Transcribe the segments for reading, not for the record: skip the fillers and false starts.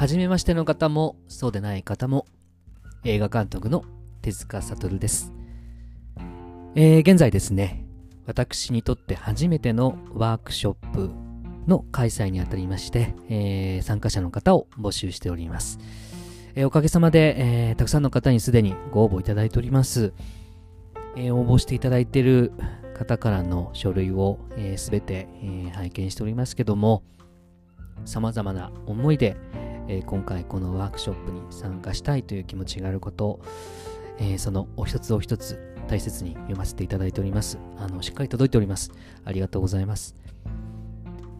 初めましての方もそうでない方も、映画監督の手塚悟です。現在ですね、私にとって初めてのワークショップの開催にあたりまして、参加者の方を募集しております。おかげさまで、たくさんの方にすでにご応募いただいております。応募していただいている方からの書類をすべ、て、拝見しておりますけども、様々な思いで、今回このワークショップに参加したいという気持ちがあることを、そのお一つお一つ大切に読ませていただいております。しっかり届いております。ありがとうございます。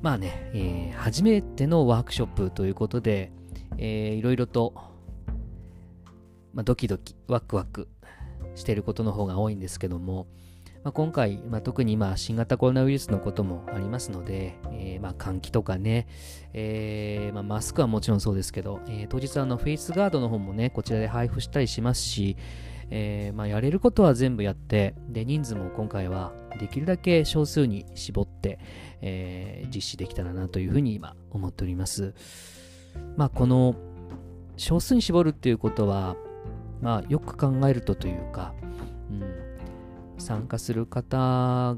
まあね、初めてのワークショップということで、いろいろと、ドキドキワクワクしていることの方が多いんですけども、今回、特に今新型コロナウイルスのこともありますので、換気とかね、マスクはもちろんそうですけど、当日フェイスガードの方もね、こちらで配布したりしますし、やれることは全部やって、で人数も今回はできるだけ少数に絞って、実施できたらなというふうに今思っております。この少数に絞るっていうことは、よく考えるとというか、参加する方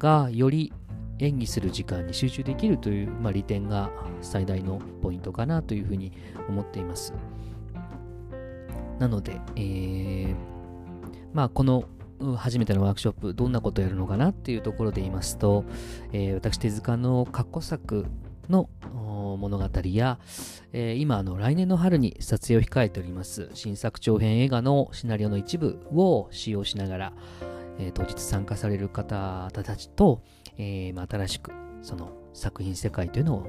がより演技する時間に集中できるという、利点が最大のポイントかなというふうに思っています。なので、この初めてのワークショップ、どんなことをやるのかなっていうところで言いますと、私手塚の過去作の物語や、今来年の春に撮影を控えております新作長編映画のシナリオの一部を使用しながら、当日参加される方たちと、新しくその作品世界というのを、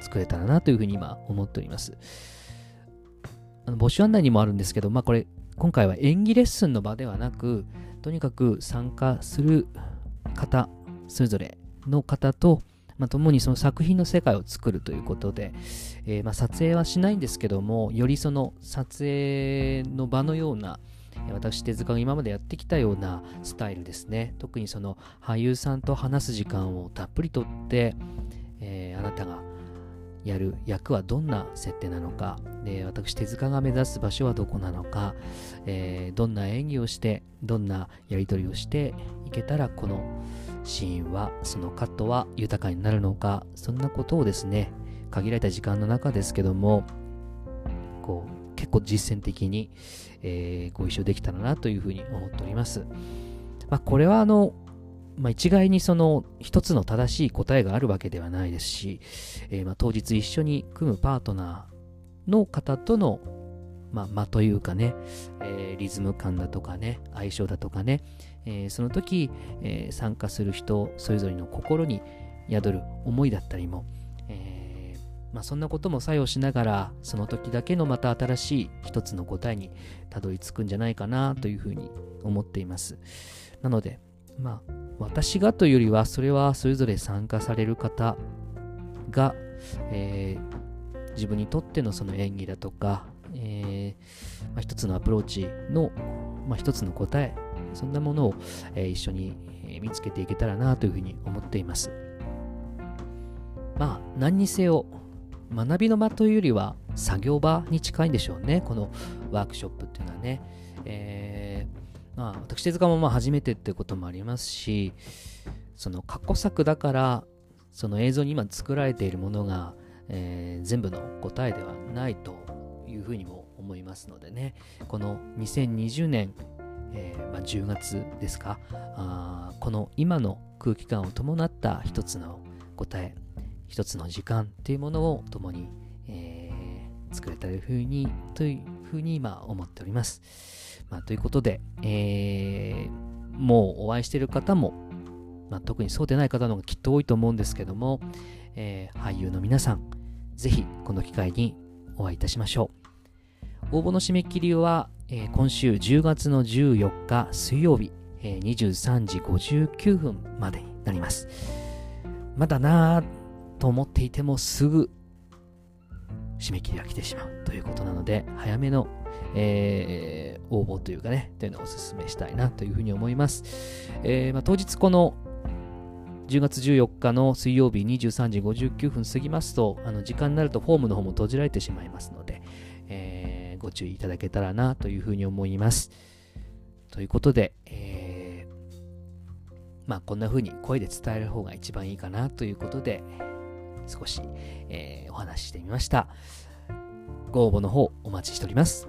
作れたらなというふうに今思っております。募集案内にもあるんですけど、これ今回は演技レッスンの場ではなく、とにかく参加する方それぞれの方と、共にその作品の世界を作るということで、撮影はしないんですけども、よりその撮影の場のような、私手塚が今までやってきたようなスタイルですね。特にその俳優さんと話す時間をたっぷりとって、あなたがやる役はどんな設定なのか、で私手塚が目指す場所はどこなのか、どんな演技をしてどんなやり取りをしていけたらこのシーンは、そのカットは豊かになるのか、そんなことをですね、限られた時間の中ですけども、結構実践的に、ご一緒できたらなというふうに思っております。これは一概にその一つの正しい答えがあるわけではないですし、当日一緒に組むパートナーの方との間というかね、リズム感だとかね、相性だとかね、その時、参加する人それぞれの心に宿る思いだったりも、そんなことも作用しながら、その時だけのまた新しい一つの答えにたどり着くんじゃないかなというふうに思っています。なので、私がというよりは、それはそれぞれ参加される方が、自分にとってのその演技だとか、一つのアプローチの、一つの答え、そんなものを、一緒に、見つけていけたらなというふうに思っています。何にせよ学びの場というよりは作業場に近いんでしょうね、このワークショップっていうのはね。私手塚も初めてっていうこともありますし、その過去作だから、その映像に今作られているものが、全部の答えではないというふうにも思いますのでね、この2020年、10月ですか、この今の空気感を伴った一つの答え、一つの時間っていうものを共に、作れたらというふうに今思っております。ということで、もうお会いしている方も、特にそうでない方の方がきっと多いと思うんですけども、俳優の皆さん、ぜひこの機会にお会いいたしましょう。応募の締め切りは、今週10月の14日水曜日、23時59分までになります。まだなぁと思っていても、すぐ締め切りが来てしまうということなので、早めの、応募というかね、というのをお勧めしたいなというふうに思います。当日この10月14日の水曜日23時59分過ぎますと、時間になるとフォームの方も閉じられてしまいますので、ご注意いただけたらなというふうに思います。ということで、こんなふうに声で伝える方が一番いいかなということで、少し、お話ししてみました。ご応募の方お待ちしております。